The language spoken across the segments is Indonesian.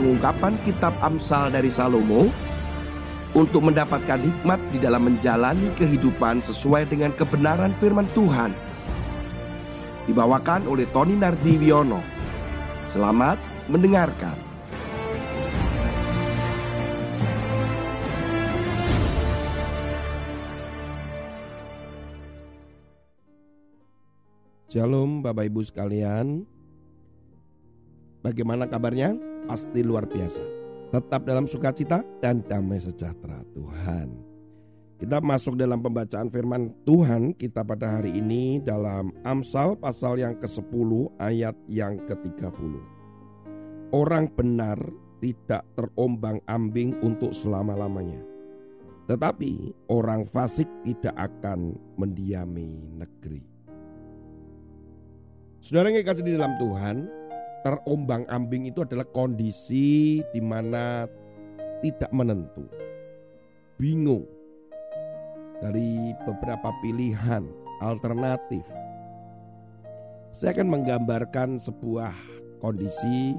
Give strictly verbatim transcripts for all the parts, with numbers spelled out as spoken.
pengungkapan kitab Amsal dari Salomo untuk mendapatkan hikmat di dalam menjalani kehidupan sesuai dengan kebenaran firman Tuhan. Dibawakan oleh Toni Nardi Wiono. Selamat mendengarkan. Shalom Bapak Ibu sekalian. Bagaimana kabarnya? Pasti luar biasa. Tetap dalam sukacita dan damai sejahtera Tuhan. Kita masuk dalam pembacaan firman Tuhan kita pada hari ini dalam Amsal pasal yang kesepuluh ayat yang ketiga puluh. Orang benar tidak terombang-ambing untuk selama-lamanya, tetapi orang fasik tidak akan mendiami negeri. Saudara yang dikasihi di dalam Tuhan, terombang-ambing itu adalah kondisi di mana tidak menentu, bingung dari beberapa pilihan alternatif. Saya akan menggambarkan sebuah kondisi.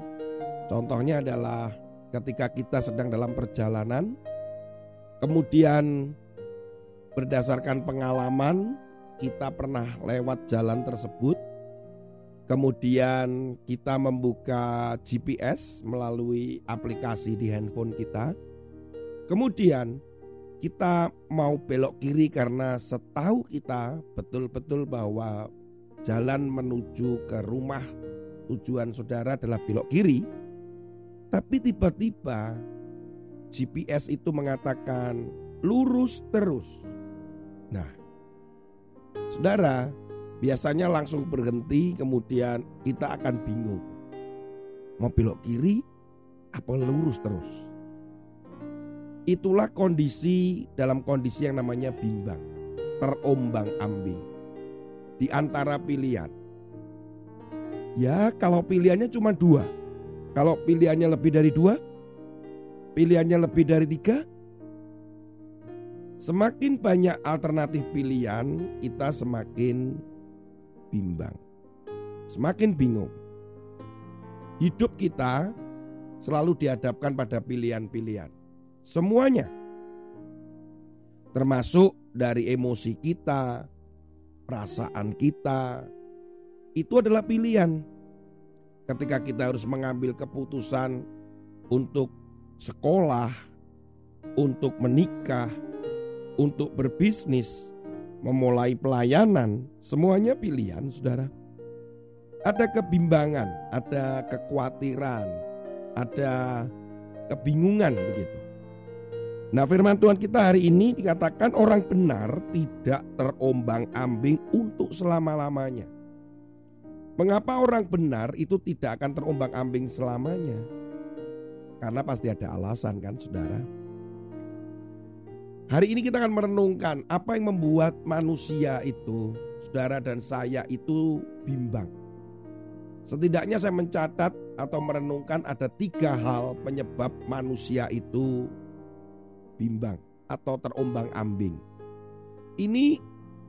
Contohnya adalah ketika kita sedang dalam perjalanan, kemudian berdasarkan pengalaman kita pernah lewat jalan tersebut, kemudian kita membuka G P S melalui aplikasi di handphone kita. Kemudian kita mau belok kiri karena setahu kita betul-betul bahwa jalan menuju ke rumah tujuan saudara adalah belok kiri. Tapi tiba-tiba G P S itu mengatakan lurus terus. Nah, saudara, biasanya langsung berhenti, kemudian kita akan bingung. Mau belok kiri apa lurus terus? Itulah kondisi dalam kondisi yang namanya bimbang, terombang-ambing di antara pilihan. Ya, kalau pilihannya cuma dua. Kalau pilihannya lebih dari dua, pilihannya lebih dari tiga, semakin banyak alternatif pilihan, kita semakin bimbang, semakin bingung. Hidup kita selalu dihadapkan pada pilihan-pilihan. Semuanya, termasuk dari emosi kita, perasaan kita, itu adalah pilihan. Ketika kita harus mengambil keputusan untuk sekolah, untuk menikah, untuk berbisnis, memulai pelayanan, semuanya pilihan, saudara. Ada kebimbangan, ada kekhawatiran, ada kebingungan begitu. Nah, firman Tuhan kita hari ini dikatakan orang benar tidak terombang-ambing untuk selama-lamanya. Mengapa orang benar itu tidak akan terombang-ambing selamanya? Karena pasti ada alasan, kan, saudara? Hari ini kita akan merenungkan apa yang membuat manusia itu, saudara dan saya itu bimbang. Setidaknya saya mencatat atau merenungkan ada tiga hal penyebab manusia itu bimbang atau terombang-ambing. Ini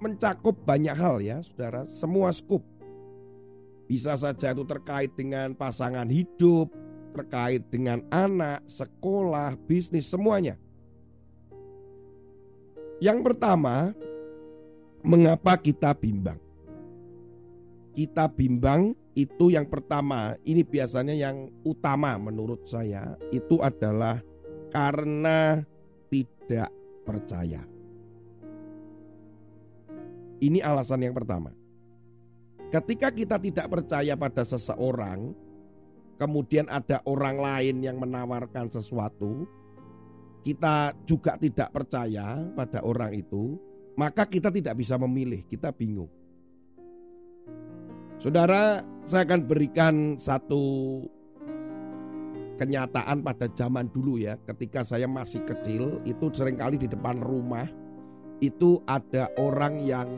mencakup banyak hal ya saudara, semua skup. Bisa saja itu terkait dengan pasangan hidup, terkait dengan anak, sekolah, bisnis, semuanya. Yang pertama, mengapa kita bimbang? Kita bimbang itu yang pertama, ini biasanya yang utama menurut saya, itu adalah karena tidak percaya. Ini alasan yang pertama. Ketika kita tidak percaya pada seseorang, kemudian ada orang lain yang menawarkan sesuatu, kita juga tidak percaya pada orang itu, maka kita tidak bisa memilih, kita bingung. Saudara, saya akan berikan satu kenyataan pada zaman dulu ya. Ketika saya masih kecil, itu seringkali di depan rumah itu ada orang yang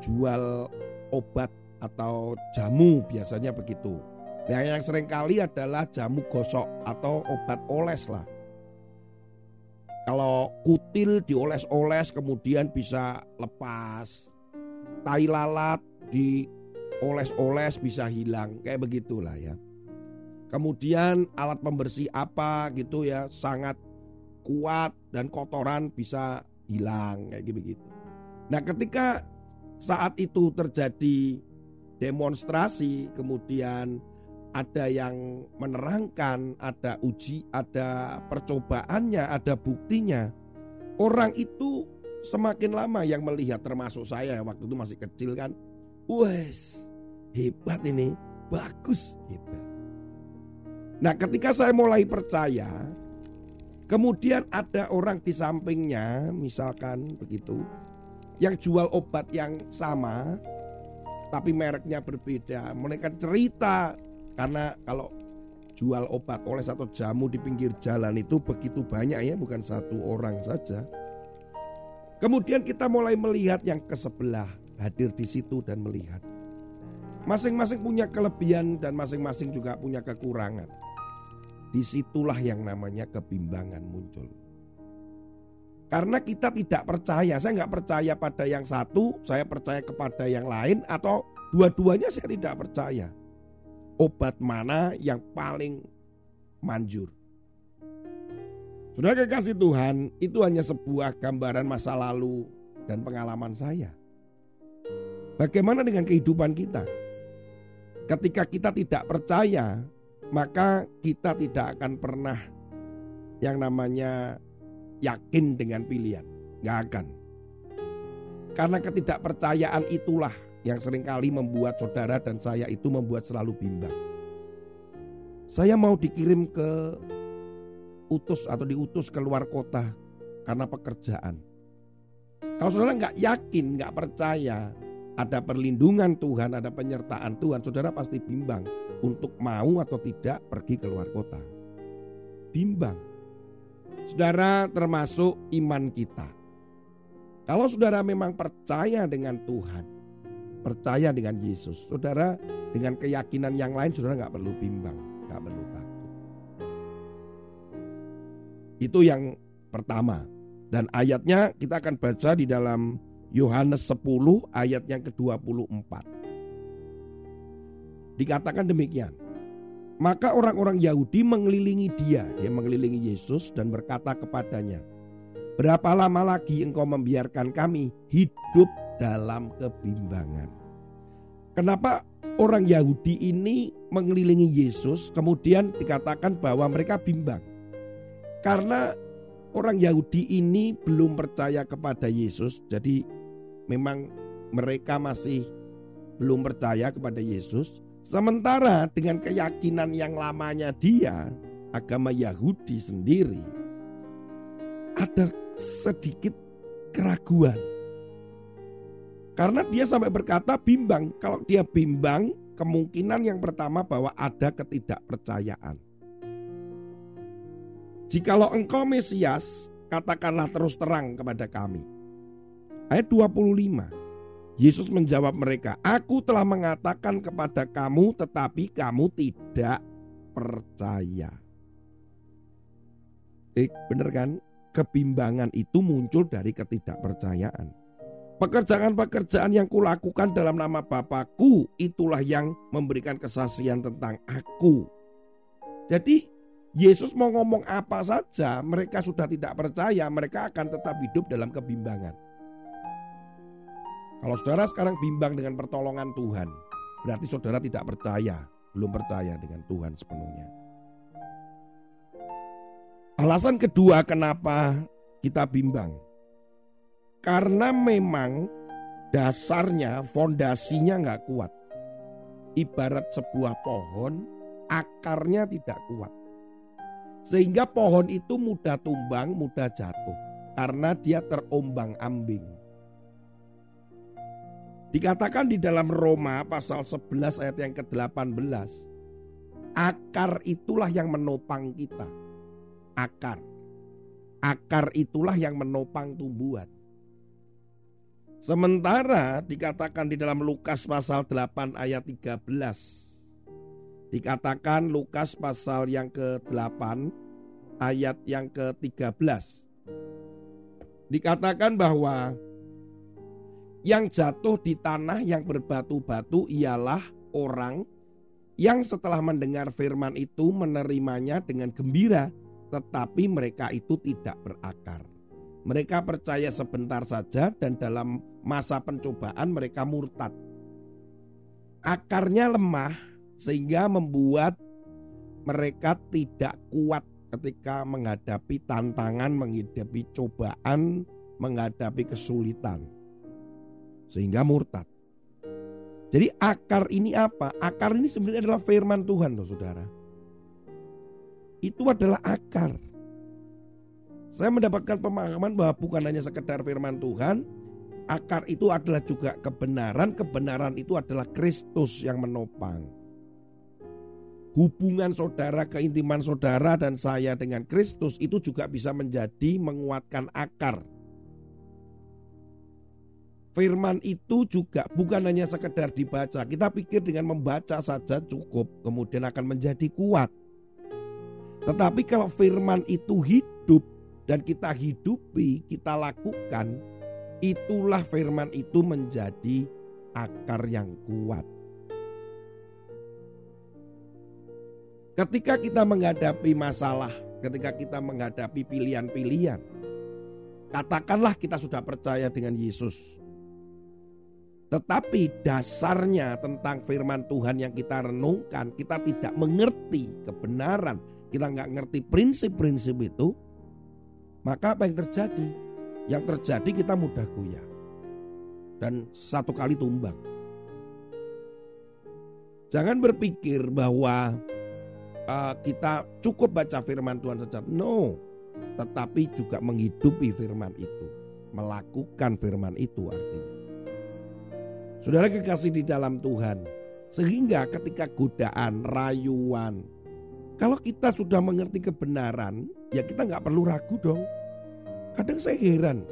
jual obat atau jamu, biasanya begitu. Nah, yang seringkali adalah jamu gosok atau obat oles lah. Kalau kutil dioles-oles kemudian bisa lepas. Tai lalat dioles-oles bisa hilang. Kayak begitulah ya. Kemudian alat pembersih apa gitu ya, sangat kuat dan kotoran bisa hilang kayak begitu. Nah, ketika saat itu terjadi demonstrasi, kemudian ada yang menerangkan, ada uji, ada percobaannya, ada buktinya. Orang itu semakin lama yang melihat, termasuk saya waktu itu masih kecil kan, wes hebat ini, bagus gitu. Nah, ketika saya mulai percaya, kemudian ada orang di sampingnya, misalkan begitu, yang jual obat yang sama, tapi mereknya berbeda. Mereka cerita, karena kalau jual obat oleh satu jamu di pinggir jalan itu begitu banyak ya, bukan satu orang saja. Kemudian kita mulai melihat yang ke sebelah, hadir di situ dan melihat. Masing-masing punya kelebihan dan masing-masing juga punya kekurangan. Disitulah yang namanya kebimbangan muncul. Karena kita tidak percaya. Saya nggak percaya pada yang satu, saya percaya kepada yang lain, atau dua-duanya saya tidak percaya. Obat mana yang paling manjur? Sudah kekasih Tuhan, itu hanya sebuah gambaran masa lalu dan pengalaman saya. Bagaimana dengan kehidupan kita? Ketika kita tidak percaya, maka kita tidak akan pernah yang namanya yakin dengan pilihan. Gak akan. Karena ketidakpercayaan itulah yang seringkali membuat saudara dan saya itu membuat selalu bimbang. Saya mau dikirim ke utus atau diutus keluar kota karena pekerjaan. Kalau saudara gak yakin, gak percaya ada perlindungan Tuhan, ada penyertaan Tuhan, saudara pasti bimbang untuk mau atau tidak pergi keluar kota. Bimbang. Saudara, termasuk iman kita. Kalau saudara memang percaya dengan Tuhan, percaya dengan Yesus, saudara dengan keyakinan yang lain saudara gak perlu bimbang, gak perlu takut. Itu yang pertama. Dan ayatnya kita akan baca di dalam Yohanes sepuluh ayat yang kedua puluh empat. Dikatakan demikian, maka orang-orang Yahudi mengelilingi dia, dia mengelilingi Yesus dan berkata kepadanya, berapa lama lagi engkau membiarkan kami hidup dalam kebimbangan? Kenapa orang Yahudi ini mengelilingi Yesus, kemudian dikatakan bahwa mereka bimbang? Karena orang Yahudi ini belum percaya kepada Yesus, jadi memang mereka masih belum percaya kepada Yesus. Sementara dengan keyakinan yang lamanya dia, agama Yahudi sendiri, ada sedikit keraguan. Karena dia sampai berkata bimbang. Kalau dia bimbang, kemungkinan yang pertama bahwa ada ketidakpercayaan. Jikalau engkau Mesias, katakanlah terus terang kepada kami. Ayat dua puluh lima. Yesus menjawab mereka, aku telah mengatakan kepada kamu tetapi kamu tidak percaya. Eh, benar kan? Kebimbangan itu muncul dari ketidakpercayaan. Pekerjaan-pekerjaan yang kulakukan dalam nama Bapakku, itulah yang memberikan kesaksian tentang aku. Jadi Yesus mau ngomong apa saja, mereka sudah tidak percaya, mereka akan tetap hidup dalam kebimbangan. Kalau saudara sekarang bimbang dengan pertolongan Tuhan, berarti saudara tidak percaya, belum percaya dengan Tuhan sepenuhnya. Alasan kedua kenapa kita bimbang, karena memang dasarnya, fondasinya gak kuat. Ibarat sebuah pohon, akarnya tidak kuat, sehingga pohon itu mudah tumbang, mudah jatuh, karena dia terombang-ambing. Dikatakan di dalam Roma pasal sebelas ayat yang kedelapan belas, akar itulah yang menopang kita. Akar Akar itulah yang menopang tumbuhan. Sementara dikatakan di dalam Lukas pasal delapan ayat tiga belas, dikatakan Lukas pasal yang kedelapan ayat yang ketiga belas, dikatakan bahwa yang jatuh di tanah yang berbatu-batu ialah orang yang setelah mendengar firman itu menerimanya dengan gembira, tetapi mereka itu tidak berakar. Mereka percaya sebentar saja dan dalam masa pencobaan mereka murtad. Akarnya lemah sehingga membuat mereka tidak kuat ketika menghadapi tantangan, menghadapi cobaan, menghadapi kesulitan. Sehingga murtad. Jadi akar ini apa? Akar ini sebenarnya adalah firman Tuhan, loh saudara. Itu adalah akar. Saya mendapatkan pemahaman bahwa bukan hanya sekedar firman Tuhan, akar itu adalah juga kebenaran. Kebenaran itu adalah Kristus yang menopang. Hubungan saudara, keintiman saudara dan saya dengan Kristus itu juga bisa menjadi menguatkan akar. Firman itu juga bukan hanya sekedar dibaca. Kita pikir dengan membaca saja cukup, kemudian akan menjadi kuat. Tetapi kalau firman itu hidup dan kita hidupi, kita lakukan, itulah firman itu menjadi akar yang kuat. Ketika kita menghadapi masalah, ketika kita menghadapi pilihan-pilihan, katakanlah kita sudah percaya dengan Yesus. Tetapi dasarnya tentang firman Tuhan yang kita renungkan, kita tidak mengerti kebenaran, kita nggak ngerti prinsip-prinsip itu, maka apa yang terjadi? Yang terjadi kita mudah goyah dan satu kali tumbang. Jangan berpikir bahwa uh, kita cukup baca firman Tuhan saja. No, tetapi juga menghidupi firman itu, melakukan firman itu artinya. Saudara kekasih di dalam Tuhan, sehingga ketika godaan, rayuan, kalau kita sudah mengerti kebenaran, ya kita gak perlu ragu dong. Kadang saya heran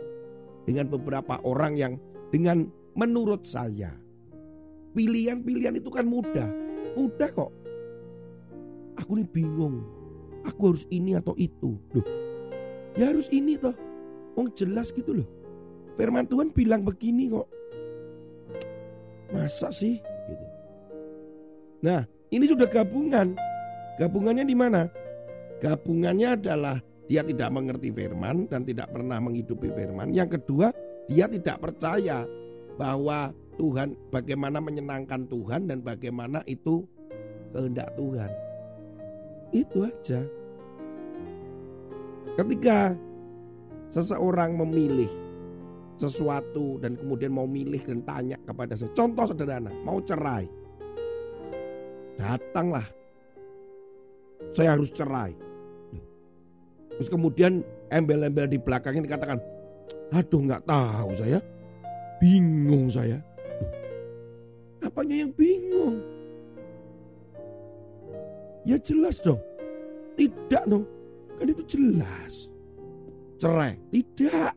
dengan beberapa orang yang dengan menurut saya, pilihan-pilihan itu kan mudah. Mudah kok. Aku ini bingung, aku harus ini atau itu. Loh, ya harus ini toh. Wong jelas gitu loh. Firman Tuhan bilang begini kok. Masa sih gitu. Nah, ini sudah gabungan. Gabungannya di mana? Gabungannya adalah dia tidak mengerti firman dan tidak pernah menghidupi firman. Yang kedua, dia tidak percaya bahwa Tuhan, bagaimana menyenangkan Tuhan dan bagaimana itu kehendak Tuhan. Itu aja. Ketika seseorang memilih sesuatu dan kemudian mau milih dan tanya kepada saya, contoh sederhana, mau cerai, datanglah, saya harus cerai. Terus kemudian embel-embel di belakangnya dikatakan, aduh nggak tahu saya, bingung saya. Duh, apanya yang bingung? Ya jelas dong, tidak dong, kan itu jelas, cerai, tidak.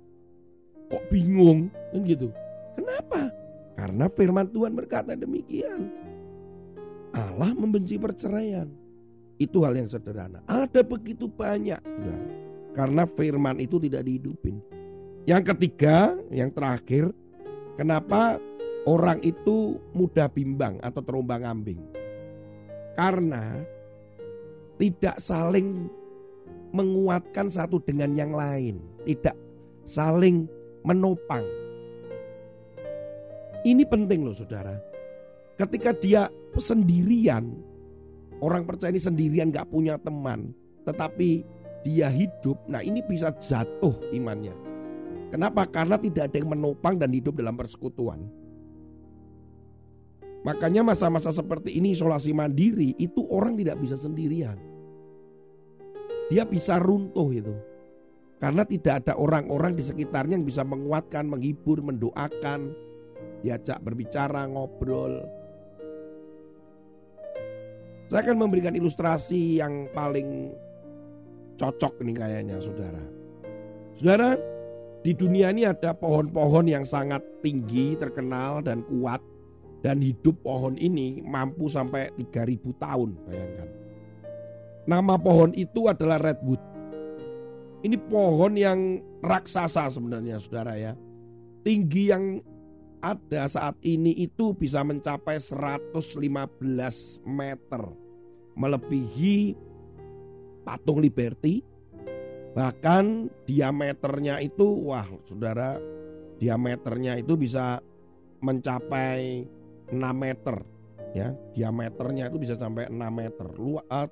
Kok bingung kan gitu? Kenapa? Karena firman Tuhan berkata demikian. Allah membenci perceraian. Itu hal yang sederhana. Ada begitu banyak. Nah, karena firman itu tidak dihidupin. Yang ketiga, yang terakhir, kenapa orang itu mudah bimbang atau terombang-ambing? Karena tidak saling menguatkan satu dengan yang lain, tidak saling menopang. Ini penting loh saudara. Ketika dia sendirian, orang percaya ini sendirian, gak punya teman, tetapi dia hidup, nah ini bisa jatuh imannya. Kenapa? Karena tidak ada yang menopang dan hidup dalam persekutuan. Makanya masa-masa seperti ini, isolasi mandiri, itu orang tidak bisa sendirian. Dia bisa runtuh itu karena tidak ada orang-orang di sekitarnya yang bisa menguatkan, menghibur, mendoakan, diajak berbicara, ngobrol. Saya akan memberikan ilustrasi yang paling cocok nih kayaknya saudara. Saudara, di dunia ini ada pohon-pohon yang sangat tinggi, terkenal dan kuat. Dan hidup pohon ini mampu sampai tiga ribu tahun, bayangkan. Nama pohon itu adalah Redwood. Ini pohon yang raksasa sebenarnya saudara ya. Tinggi yang ada saat ini itu bisa mencapai seratus lima belas meter, melebihi patung Liberty. Bahkan diameternya itu, wah saudara, diameternya itu bisa mencapai enam meter ya. Diameternya itu bisa sampai enam meter, luas,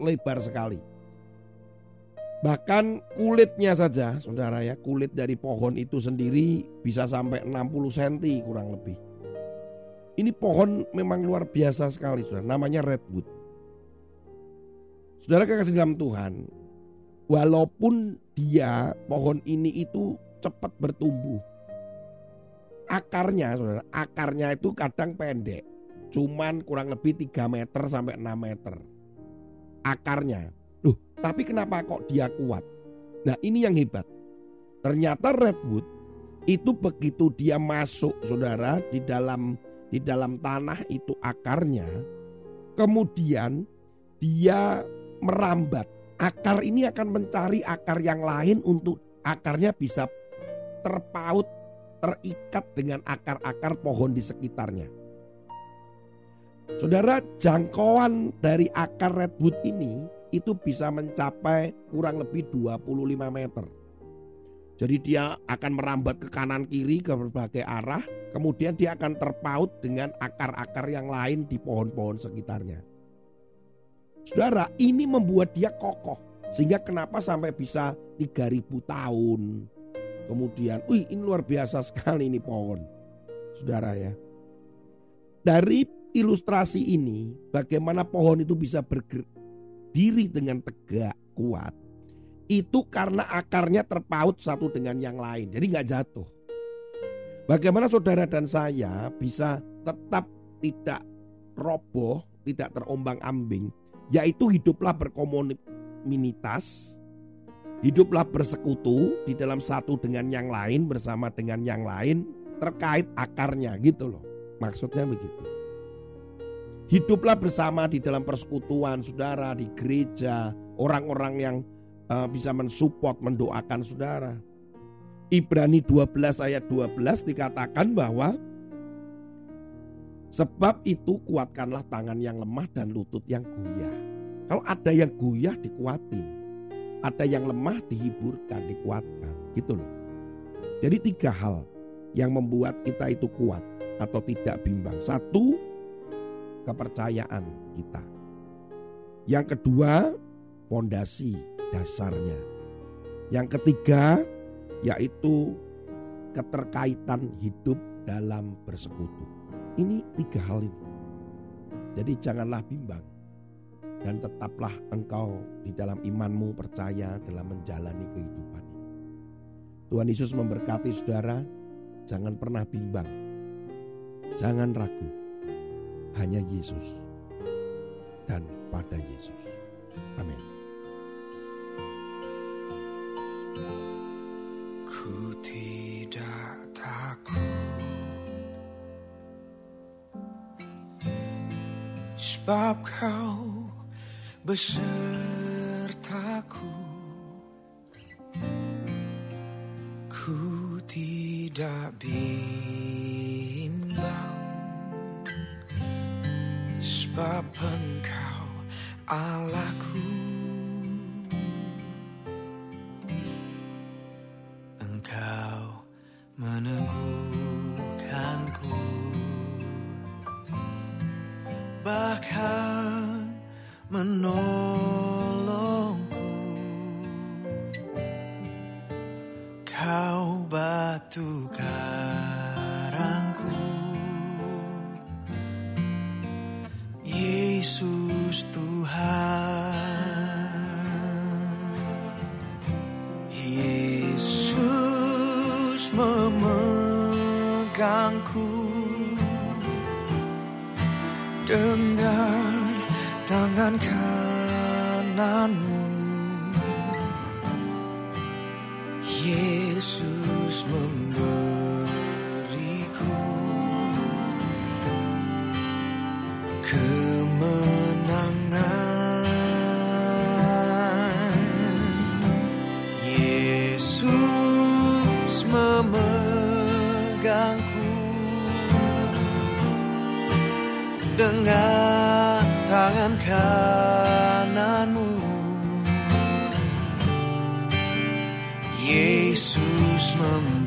lebar sekali. Bahkan kulitnya saja saudara ya, kulit dari pohon itu sendiri bisa sampai enam puluh sentimeter kurang lebih. Ini pohon memang luar biasa sekali saudara, namanya Redwood. Saudara kekasih dalam Tuhan, walaupun dia pohon ini itu cepat bertumbuh, akarnya saudara, akarnya itu kadang pendek, cuman kurang lebih tiga meter sampai enam meter akarnya. Loh, tapi kenapa kok dia kuat? Nah, ini yang hebat. Ternyata Redwood itu begitu dia masuk saudara di dalam di dalam tanah itu akarnya, kemudian dia merambat. Akar ini akan mencari akar yang lain untuk akarnya bisa terpaut, terikat dengan akar-akar pohon di sekitarnya. Saudara, jangkauan dari akar Redwood ini itu bisa mencapai kurang lebih dua puluh lima meter. Jadi dia akan merambat ke kanan kiri ke berbagai arah, kemudian dia akan terpaut dengan akar-akar yang lain di pohon-pohon sekitarnya. Saudara, ini membuat dia kokoh, sehingga kenapa sampai bisa tiga ribu tahun. Kemudian, wih ini luar biasa sekali ini pohon, saudara ya. Dari ilustrasi ini, bagaimana pohon itu bisa bergerak diri dengan tegak, kuat, itu karena akarnya terpaut satu dengan yang lain, jadi gak jatuh. Bagaimana saudara dan saya bisa tetap tidak roboh, tidak terombang-ambing, yaitu hiduplah berkomunitas, hiduplah bersekutu di dalam satu dengan yang lain, bersama dengan yang lain, terkait akarnya gitu loh. Maksudnya begitu. Hiduplah bersama di dalam persekutuan saudara, di gereja, orang-orang yang uh, bisa mensupport, mendoakan saudara. Ibrani dua belas ayat dua belas dikatakan bahwa sebab itu kuatkanlah tangan yang lemah dan lutut yang goyah. Kalau ada yang goyah dikuatin, ada yang lemah dihiburkan, dikuatkan, gitu loh. Jadi tiga hal yang membuat kita itu kuat atau tidak bimbang. Satu, kepercayaan kita. Yang kedua, fondasi dasarnya. Yang ketiga, yaitu keterkaitan hidup dalam bersekutu. Ini tiga hal ini. Jadi janganlah bimbang dan tetaplah engkau di dalam imanmu percaya dalam menjalani kehidupan ini. Tuhan Yesus memberkati saudara, jangan pernah bimbang, jangan ragu. Hanya Yesus dan pada Yesus. Amin. Ku tidak takut, sebab kau besertaku. Ku tidak bimbang, sebab engkau Allahku. Engkau meneguhkanku, bahkan menolongku. Kau batu karangku, Yesus Tuhan. Yesus memegangku dengan tangan kananmu. Yesus memberiku kemenangan. Yesus memegangku dengan tangan kananmu, Yesus mem